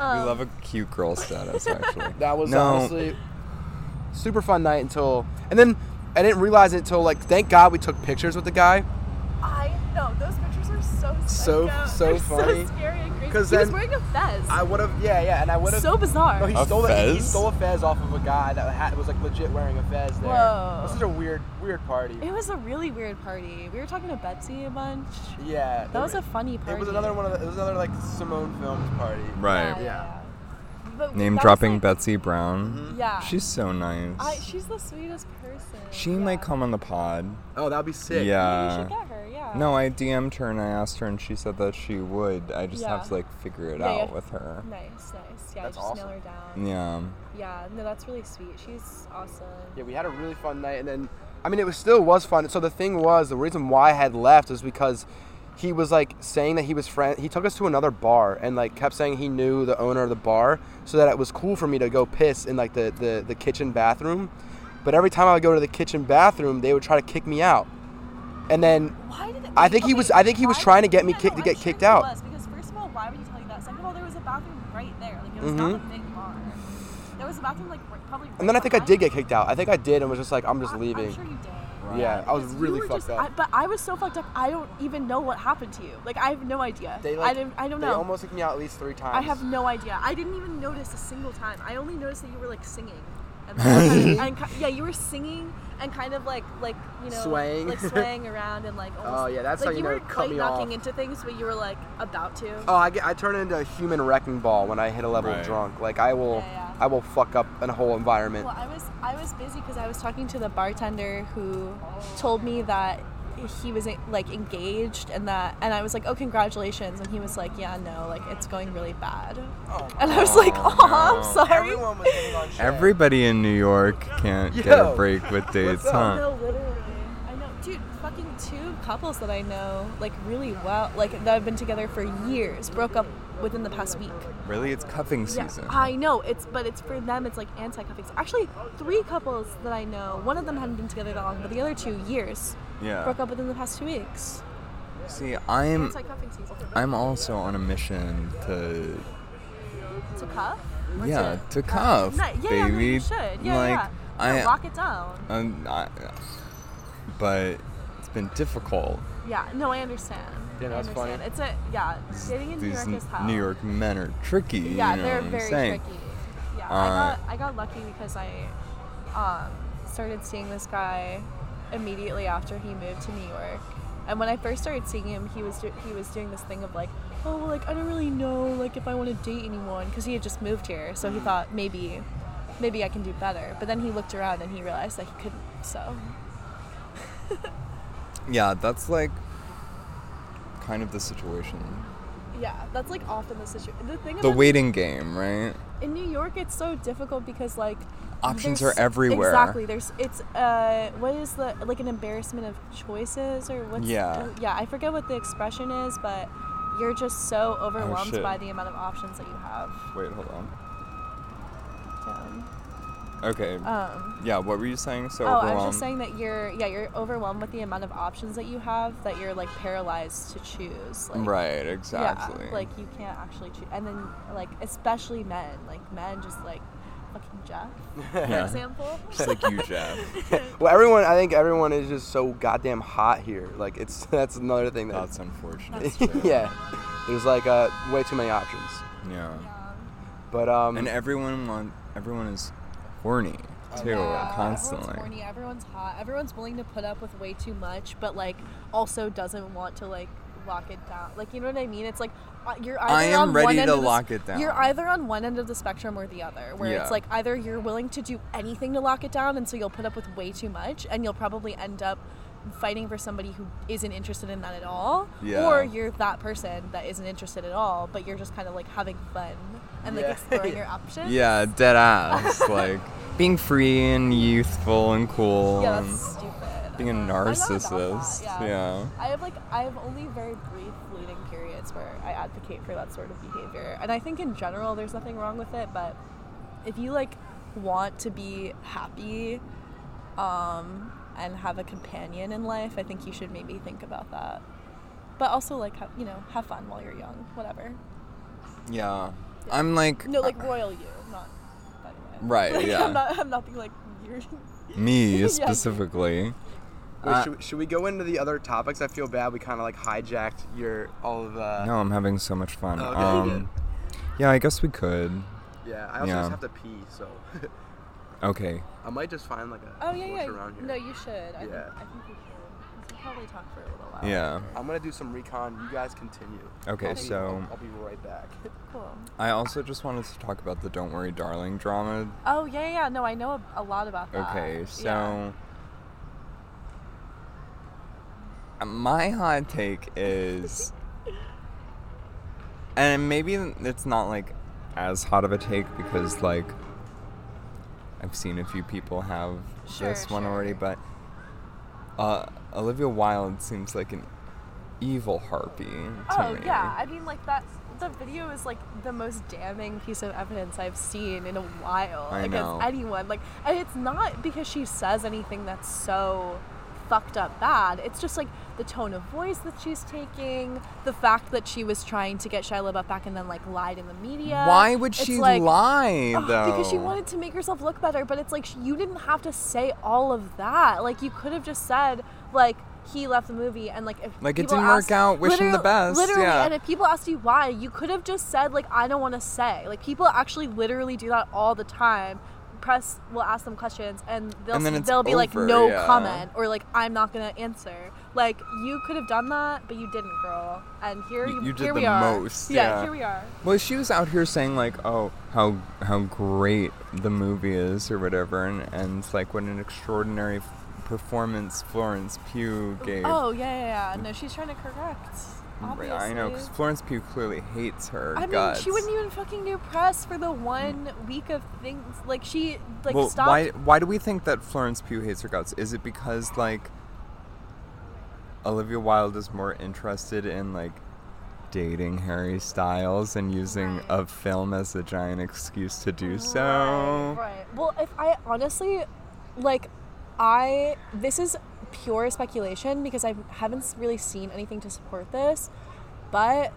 love a cute girl status, actually. That was honestly super fun night and then I didn't realize it until like, thank God we took pictures with the guy. I know those pictures were were so psycho. So funny. So scary and crazy. He was wearing a fez. I would have, and I would have. So bizarre. No, he stole a fez off of a guy that was like legit wearing a fez there. Whoa. This is a weird party. It was a really weird party. We were talking to Betsy a bunch. Yeah. That was a funny party. It was another like Simone Films party. Right. Yeah. Name dropping like, Betsy Brown. Mm-hmm. Yeah. She's so nice. She's the sweetest person. She might come on the pod. Oh, that'd be sick. Yeah. You should get her, yeah. No, I DM'd her and I asked her and she said that she would. I just have to like figure it out with her. Nice. Yeah, that's awesome. Nail her down. Yeah, no, that's really sweet. She's awesome. Yeah, we had a really fun night and then, I mean, it was fun. So the reason why I had left is because he was like saying that he was he took us to another bar and like kept saying he knew the owner of the bar so that it was cool for me to go piss in like the kitchen bathroom. But every time I would go to the kitchen bathroom, they would try to kick me out. And then I think he was trying to get me kicked kicked out. Because first of all, why would you tell you that? Second of all, there was a bathroom right there. Like it was not a big bar. There was a bathroom like probably right. And then I think I did get kicked out. I think I did and was just like I'm just leaving. I'm sure you did. Yeah, I was really fucked up. But I was so fucked up, I don't even know what happened to you. Like, I have no idea. I don't know. They almost took me out at least 3 times. I have no idea. I didn't even notice a single time. I only noticed that you were, like, singing. You were singing and kind of, like you know. Swaying. Like, swaying around and, like, almost. Oh, yeah, that's like, how you know it cut me off. You were, like, knocking into things, but you were, like, about to. Oh, I turn into a human wrecking ball when I hit a level of drunk. Like, I will... Yeah. I will fuck up a whole environment. Well, I was busy because I was talking to the bartender who told me that he was like engaged and I was like, oh, congratulations, and he was like, yeah, no, like it's going really bad. Oh, and I was like, oh, I'm sorry. Everybody in New York can't get a break with dates, huh? No, literally. I know, dude. Fucking 2 couples that I know like really well, like that have been together for years, broke up within the past week. Really? It's cuffing season. Yeah, I know. But it's for them, it's like anti-cuffing season. Actually, 3 couples that I know, one of them hadn't been together that long, but the other 2 years. Yeah. Broke up within the past 2 weeks. See, anti-cuffing season. I'm also on a mission to cuff? To cuff, baby. You should. Lock it down. But it's been difficult. Yeah, no, I understand. Yeah, that's funny. It's dating in New York is tough. New York men are tricky. Yeah, they're very tricky. Yeah, I got lucky because I started seeing this guy immediately after he moved to New York, and when I first started seeing him, he was doing this thing of like, oh, well, like I don't really know like if I want to date anyone because he had just moved here, so he thought maybe I can do better. But then he looked around and he realized that he couldn't. So. Yeah, that's like. Kind of the situation. Yeah, that's like often the situation. The waiting game, right? In New York, it's so difficult because like options are everywhere. Exactly. What is the like an embarrassment of choices or what's? Yeah. I forget what the expression is, but you're just so overwhelmed by the amount of options that you have. Wait, hold on. Okay. What were you saying? So overwhelmed. I was just saying that you're overwhelmed with the amount of options that you have, that you're like paralyzed to choose. Like, right, exactly. Yeah, like you can't actually choose. And then like especially men. Like men just like fucking Jeff, for example. Just like you, Jeff. Well, I think everyone is just so goddamn hot here. Like that's another thing that's unfortunate. That's yeah. There's like way too many options. Yeah. But and everyone is horny too, constantly. Everyone's horny, everyone's hot, everyone's willing to put up with way too much, but like also doesn't want to like lock it down. Like you know what I mean? It's like you're either You're either on one end of the spectrum or the other, where it's like either you're willing to do anything to lock it down, and so you'll put up with way too much, and you'll probably end up fighting for somebody who isn't interested in that at all, or you're that person that isn't interested at all, but you're just kind of like having fun and like exploring your options. Yeah, dead ass. Like being free and youthful and cool. Yeah, that's stupid. Being a narcissist. Yeah. I have only very brief leading periods where I advocate for that sort of behavior, and I think in general there's nothing wrong with it, but if you like want to be happy, and have a companion in life, I think you should maybe think about that. But also, like, you know, have fun while you're young, whatever. Yeah. I'm like... No, like, royal you, not... By the way. Right, like, I'm not being like... Me, specifically. Wait, should we go into the other topics? I feel bad we kind of like hijacked all of the... No, I'm having so much fun. Oh, okay. Yeah, I guess we could. Yeah, I also just have to pee, so... Okay. I might just find like a porch around here. No, you should. I think we should. We should probably talk for a little while. Yeah. I'm going to do some recon. You guys continue. Okay, I'll be right back. Cool. I also just wanted to talk about the Don't Worry Darling drama. Oh, yeah. No, I know a lot about that. Okay, so... Yeah. My hot take is, and maybe it's not like as hot of a take because like I've seen a few people have this one already, but Olivia Wilde seems like an evil harpy to me. Oh yeah, I mean like the video is like the most damning piece of evidence I've seen in a while against anyone. Like, and it's not because she says anything that's so fucked up bad. It's just like the tone of voice that she's taking, the fact that she was trying to get Shia LaBeouf back and then like lied in the media. Why would she lie though? Because she wanted to make herself look better, but it's like you didn't have to say all of that. Like you could have just said like he left the movie and like if like it didn't work out, wish him the best. Literally, yeah. And if people asked you why, you could have just said like I don't want to say. Like people actually literally do that all the time. Press will ask them questions and they'll be like no comment or like I'm not gonna answer. Like you could have done that, but you didn't, girl. And here we are. Yeah, here we are. Well, she was out here saying like, oh, how great the movie is or whatever, and it's like what an extraordinary performance Florence Pugh gave. Oh yeah. No, she's trying to correct. Obviously. I know, because Florence Pugh clearly hates her guts. I mean, she wouldn't even fucking do press for the one week of things. Like, she, like, stopped. Why do we think that Florence Pugh hates her guts? Is it because, like, Olivia Wilde is more interested in, like, dating Harry Styles and using a film as a giant excuse to do so? Right. Well, if I honestly, like, this is pure speculation because I haven't really seen anything to support this, but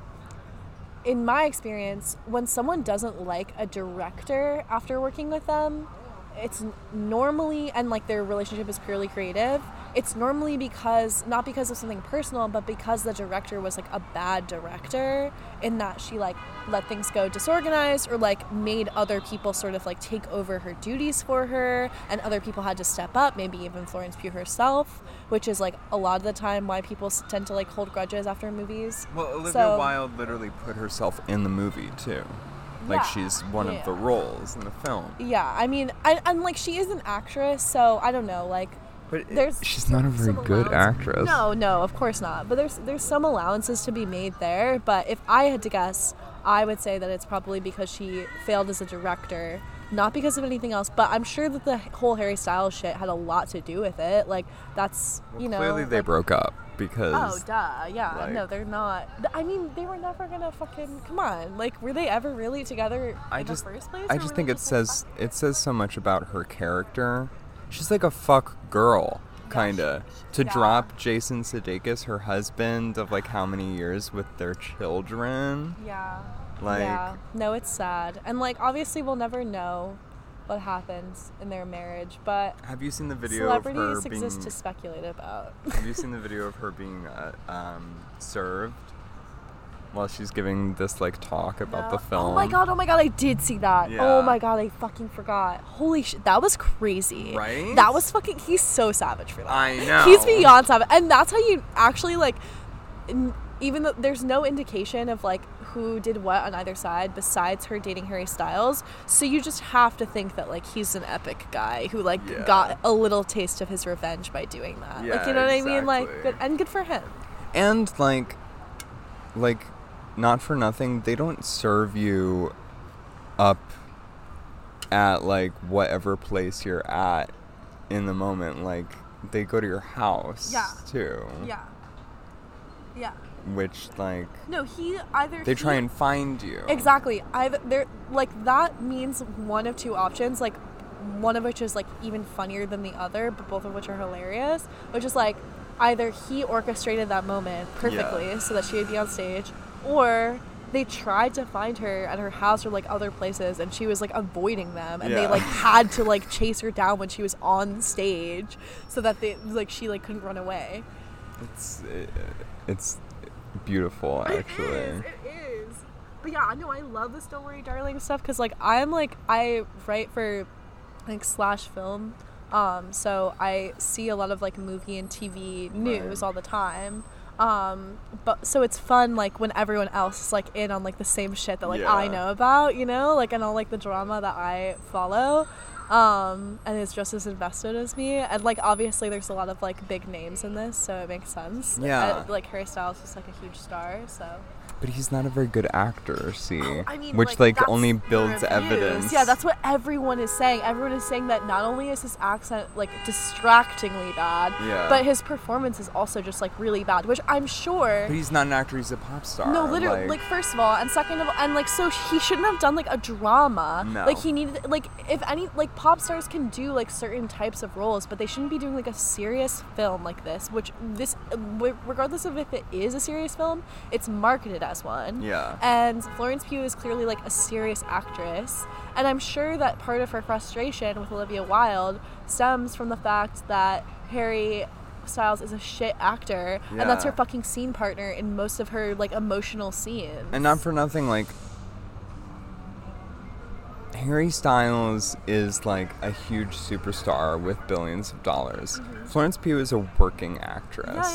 in my experience, when someone doesn't like a director after working with them, it's normally, and like their relationship is purely creative, it's normally because, not because of something personal, but because the director was like a bad director in that she like let things go disorganized or like made other people sort of like take over her duties for her and other people had to step up, maybe even Florence Pugh herself, which is like a lot of the time why people tend to like hold grudges after movies. Well, Olivia Wilde literally put herself in the movie too. Like, she's one of the roles in the film. Yeah, I mean, and, like, she is an actress, so I don't know, like... But she's not a very good actress. No, of course not. But there's some allowances to be made there, but if I had to guess, I would say that it's probably because she failed as a director, not because of anything else, but I'm sure that the whole Harry Styles shit had a lot to do with it. Like, that's, clearly they broke up. Because they're not. I mean, they were never gonna fucking come on. Like, were they ever really together in the first place? I just think it says so much about her character. She's like a fuck girl, kinda. To drop Jason Sudeikis, her husband of like how many years with their children. Yeah. Like. Yeah. No, it's sad, and like obviously we'll never know what happens in their marriage, but have you seen the video of her being... Celebrities exist to speculate about. Have you seen the video of her being served while she's giving this like talk about the film? Oh my god, I did see that. Yeah. Oh my god, I fucking forgot. Holy shit, that was crazy. Right? That was fucking... He's so savage for that. I know. He's beyond savage. And that's how you actually like... Even though there's no indication of like who did what on either side besides her dating Harry Styles, so you just have to think that like he's an epic guy who like got a little taste of his revenge by doing that. Yeah, like, you know what I mean? Like, good for him. And like not for nothing, they don't serve you up at like whatever place you're at in the moment. Like they go to your house too. Yeah. Which, like... No, They try and find you. Exactly. That means one of two options. Like, one of which is, like, even funnier than the other, but both of which are hilarious. Which is, like, either he orchestrated that moment perfectly so that she would be on stage, or they tried to find her at her house or like other places, and she was like avoiding them, and they like had to like chase her down when she was on stage so that they like she like couldn't run away. It's beautiful, actually. It is. But yeah, no, I love this Don't Worry Darling stuff, because like I'm like, I write for like slash film, so I see a lot of like movie and TV news all the time. But so it's fun like when everyone else is like in on like the same shit that like I know about, you know, like, and all like the drama that I follow, and it's just as invested as me. And like obviously there's a lot of like big names in this, so it makes sense. Like Harry Styles is like a huge star, so. But he's not a very good actor, see, I mean, which like only builds evidence. Yeah, that's what everyone is saying. Everyone is saying that not only is his accent like distractingly bad, but his performance is also just like really bad, which I'm sure. But he's not an actor, he's a pop star. No, literally, like first of all, and second of all, and like so he shouldn't have done like a drama. No. Like he needed, like if any, like pop stars can do like certain types of roles, but they shouldn't be doing like a serious film like this, which this, regardless of if it is a serious film, it's marketed as one. Yeah. And Florence Pugh is clearly like a serious actress, and I'm sure that part of her frustration with Olivia Wilde stems from the fact that Harry Styles is a shit actor, and that's her fucking scene partner in most of her like emotional scenes. And not for nothing, like Harry Styles is like a huge superstar with billions of dollars. Mm-hmm. Florence Pugh is a working actress.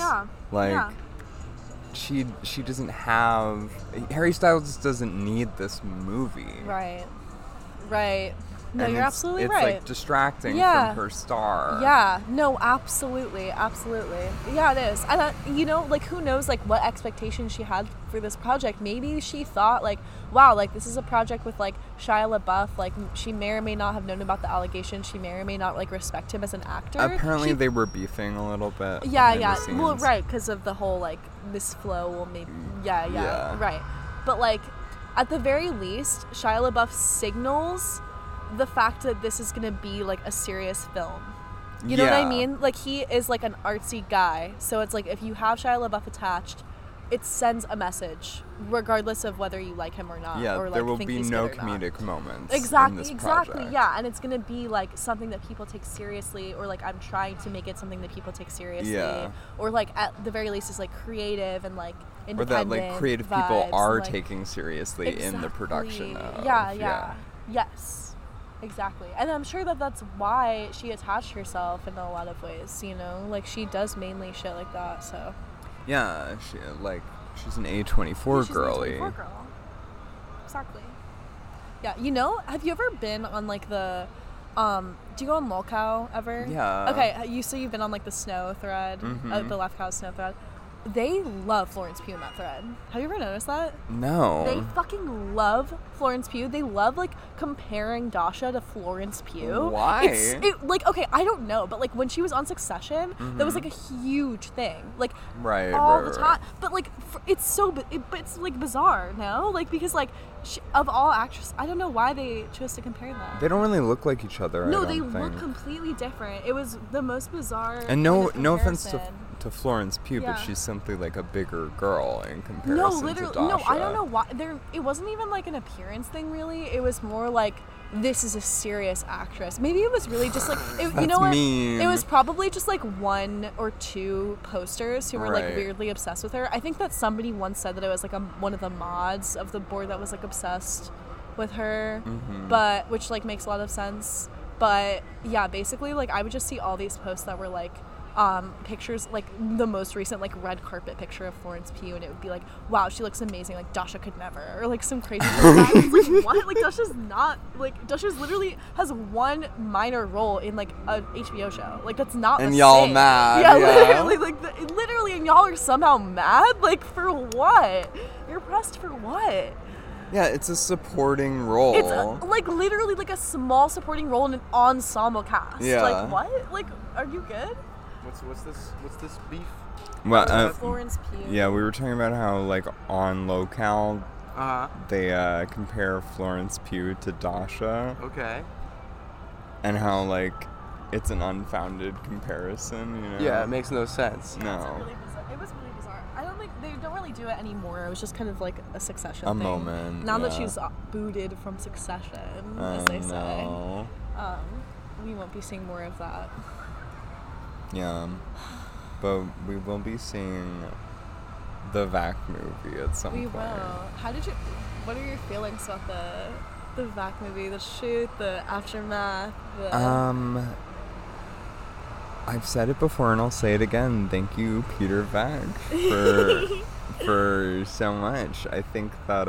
She doesn't have, Harry Styles doesn't need this movie. Right. No, and you're absolutely right. It's like distracting from her star. Yeah. No, absolutely. Yeah, it is. And you know, like who knows like what expectations she had for this project. Maybe she thought like, wow, like this is a project with like Shia LaBeouf, like she may or may not have known about the allegations. She may or may not like respect him as an actor. Apparently they were beefing a little bit. Yeah. Well, right, because of the whole like misflow will maybe right. But like at the very least, Shia LaBeouf signals the fact that this is gonna be like a serious film, you know what I mean? Like he is like an artsy guy, so it's like if you have Shia LaBeouf attached, it sends a message regardless of whether you like him or not, or like there will think be he's no comedic moments in this project. And it's gonna be like something that people take seriously, or like I'm trying to make it something that people take seriously, or like at the very least is like creative and like independent, or that like creative vibes, people are like taking seriously in the production of, yes. Exactly. And I'm sure that that's why she attached herself in a lot of ways, you know? Like, she does mainly shit like that, so. Yeah, she, like, she's an A24 girly. She's an A24 girl. Exactly. Yeah, you know, have you ever been on, like, the, do you go on Lolcow ever? Yeah. Okay, so you've been on, like, the snow thread, the Lolcow snow thread. They love Florence Pugh in that thread. Have you ever noticed that? No. They fucking love Florence Pugh. They love, like, comparing Dasha to Florence Pugh. Why? Like, okay, I don't know, but, like, when she was on Succession, that was, like, a huge thing. Like, all the time. But, like, it's so, but it's, like, bizarre, no? Like, because, like, she, of all actresses, I don't know why they chose to compare them. They don't really look like each other, no, they look completely different. It was the most bizarre. And no offense to Florence Pugh, but she's simply like a bigger girl in comparison to Dasha. No, I don't know why. It wasn't even like an appearance thing, really. It was more like, this is a serious actress. Maybe it was really just like, you know what? Mean. It was probably just like one or two posters who were like weirdly obsessed with her. I think that somebody once said that it was like one of the mods of the board that was like obsessed with her, but which like makes a lot of sense. But yeah, basically like I would just see all these posts that were like, pictures, like the most recent like red carpet picture of Florence Pugh, and it would be like, wow, she looks amazing, like Dasha could never, or like some crazy shit like that. It's like, what? Like Dasha's not, like Dasha's literally has one minor role in like an HBO show, like that's not and the y'all same. Mad literally like literally, and y'all are somehow mad, like for what? You're pressed for what? Yeah, it's a supporting role. It's like literally like a small supporting role in an ensemble cast. Like what? Like are you good? What's this beef? Well, Florence Pugh. Yeah, we were talking about how like on Lolcow, they compare Florence Pugh to Dasha. Okay. And how like it's an unfounded comparison, you know? Yeah, it makes no sense. No. It was really bizarre. I don't think they don't really really do it anymore. It was just kind of like a Succession thing. A moment. Now that she's booted from Succession, as they say, we won't be seeing more of that. Yeah. But we will be seeing the Vac movie at some point. We will. How did you... What are your feelings about the Vac movie, the shoot, the aftermath? The... I've said it before and I'll say it again. Thank you, Peter Vac, for so much. I think that,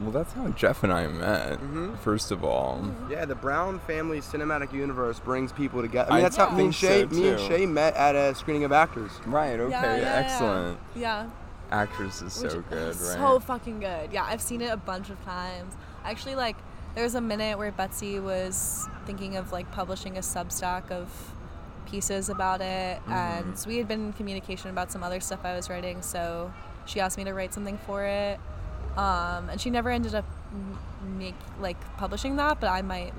well, that's how Jeff and I met, first of all. Yeah, the Brown family cinematic universe brings people together. I mean, that's how me and Shay met at a screening of Actors. Right, okay, excellent. Yeah. Actors is so good, right? So fucking good. Yeah, I've seen it a bunch of times. Actually, like, there was a minute where Betsy was thinking of, like, publishing a Substack of pieces about it, and so we had been in communication about some other stuff I was writing, so she asked me to write something for it. And she never ended up publishing that, but I might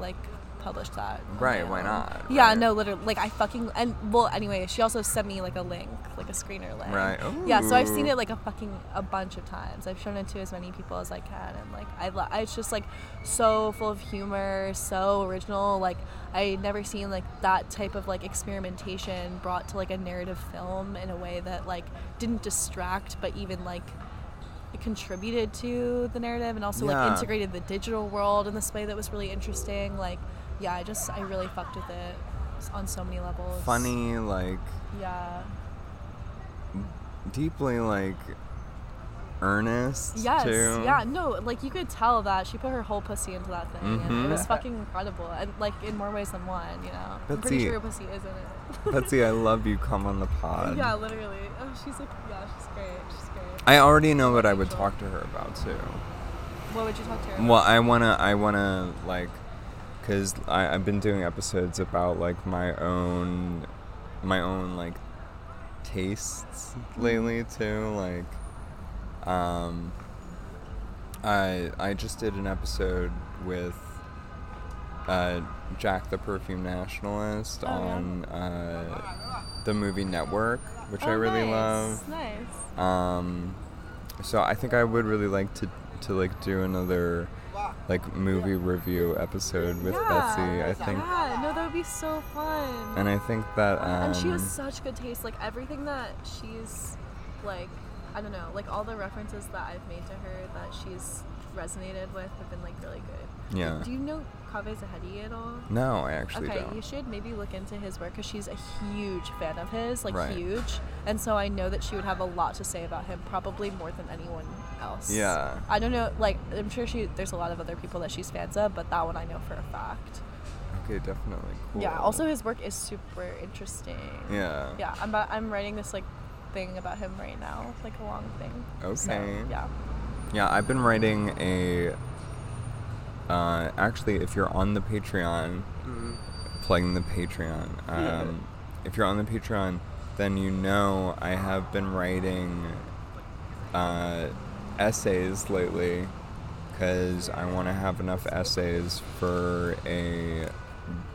publish that. Right? Why not? Yeah. Right. No. Literally. I fucking anyway, she also sent me a link, a screener link. Right. Ooh. Yeah. So I've seen it a bunch of times. I've shown it to as many people as I can, and it's just so full of humor, so original. I never seen that type of experimentation brought to a narrative film in a way that didn't distract, but even it contributed to the narrative, and also integrated the digital world in this way that was really interesting. I really fucked with it on so many levels. Funny, deeply earnest. Yes, too. Yeah, no, you could tell that she put her whole pussy into that thing, and it was fucking incredible, and in more ways than one, you know. Betsy, I'm pretty sure her pussy is in it. Betsy, I love you. Come on the pod. Yeah, literally. Oh, she's she's great. She's great. I already know what I would talk to her about too. What would you talk to her about? Well, I wanna because I've been doing episodes about my own tastes lately too, I just did an episode with Jack the Perfume Nationalist on the movie Network, which I really love. Nice. So I think I would really like to do another movie review episode with Betsy. I think. Yeah, no, that would be so fun. And I think that and she has such good taste. Everything that she's I don't know, all the references that I've made to her that she's resonated with have been, really good. Yeah. Do you know Kaveh Zahedi at all? No, I actually don't. Okay, you should maybe look into his work, because she's a huge fan of his, huge. And so I know that she would have a lot to say about him, probably more than anyone else. Yeah. I don't know, I'm sure there's a lot of other people that she's fans of, but that one I know for a fact. Okay, definitely. Cool. Yeah, also his work is super interesting. Yeah. Yeah, I'm writing this, thing about him right now, a long thing. Okay. So, yeah, I've been writing a actually, if you're on the Patreon, plugging the Patreon, if you're on the Patreon, then you know I have been writing essays lately, because I want to have enough essays for a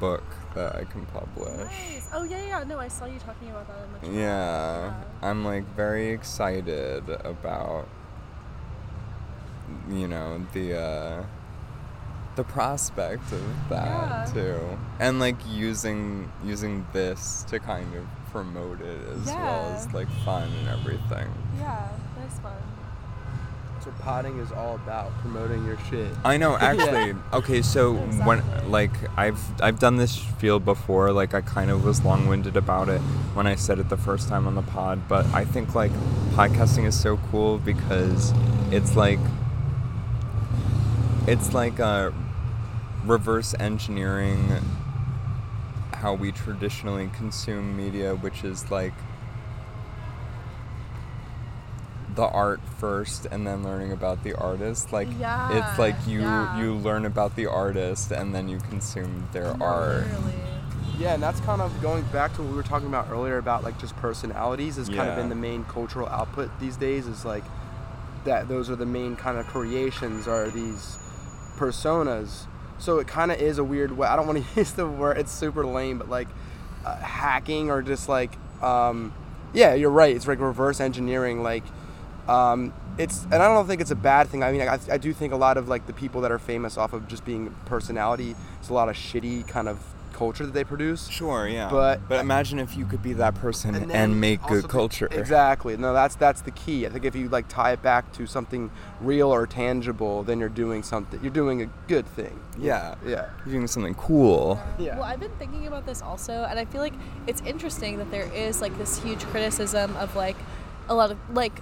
book that I can publish. Nice. Oh, yeah. No, I saw you talking about that in the chat. Yeah. I'm, very excited about, the prospect of that, too. And, using this to kind of promote it as well as, fun and everything. Yeah, that's fun. That's what podding is all about, promoting your shit. I know, actually. Okay, so exactly. When I've done this field before, I kind of was long-winded about it when I said it the first time on the pod, but I think podcasting is so cool because it's a reverse engineering how we traditionally consume media, which is the art first and then learning about the artist. It's you learn about the artist and then you consume their art. Really. Yeah, and that's kind of going back to what we were talking about earlier about just personalities is kind of been the main cultural output these days, is that those are the main kind of creations are these personas. So it kind of is a weird way, I don't want to use the word, it's super lame, but hacking or just Yeah, you're right. It's like reverse engineering. Like, it's, and I don't think it's a bad thing. I mean, I do think a lot of like the people that are famous off of just being personality, it's a lot of shitty kind of culture that they produce. Sure, yeah. But imagine if you could be that person and make good culture. Exactly. No, that's the key. I think if you like tie it back to something real or tangible, then you're doing something. You're doing a good thing. Yeah. Yeah. You're doing something cool. Yeah. Well, I've been thinking about this also, and I feel like it's interesting that there is like this huge criticism of like a lot of like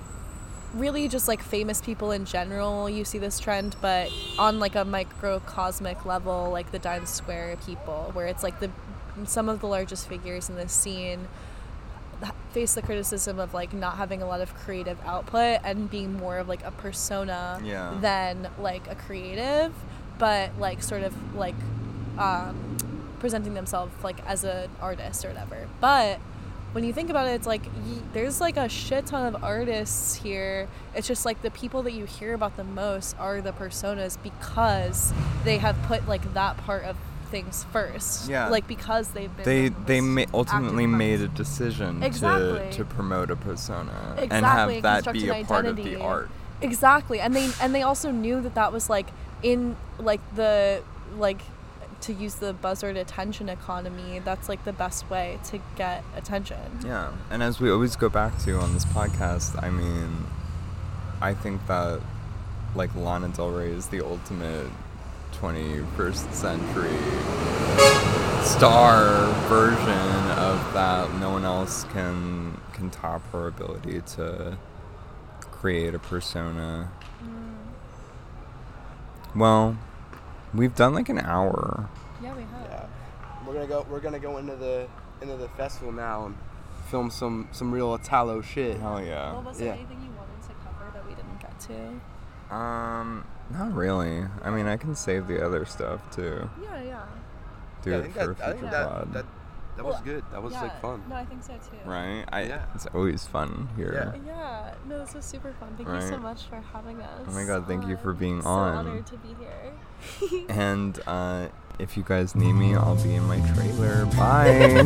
really just like famous people in general. You see this trend, but on like a microcosmic level, like the Times Square people, where it's like the some of the largest figures in this scene face the criticism of like not having a lot of creative output and being more of like a persona than like a creative, but like sort of like presenting themselves like as an artist or whatever. But when you think about it, it's like there's like a shit ton of artists here. It's just like the people that you hear about the most are the personas because they have put like that part of things first. Yeah. Like because they've been ultimately made a decision to promote a persona and have that be a part of the art. Exactly. And they also knew that was like in like the like, to use the buzzword attention economy, that's like the best way to get attention. Yeah. And as we always go back to on this podcast, I mean, I think that like Lana Del Rey is the ultimate 21st century star version of that. No one else can top her ability to create a persona. Well, we've done like an hour. Yeah, we have. Yeah. We're gonna go into the festival now and film some real Italo shit. Hell yeah. Well, was there anything you wanted to cover that we didn't get to? Not really. I mean, I can save the other stuff too. Yeah, yeah. I think that was good. That was like fun. No, I think so too. Right? It's always fun here. Yeah. Yeah. No, this was super fun. Thank you so much for having us. Oh my god, thank you for being on. I'm so honored to be here. And if you guys need me, I'll be in my trailer. Bye.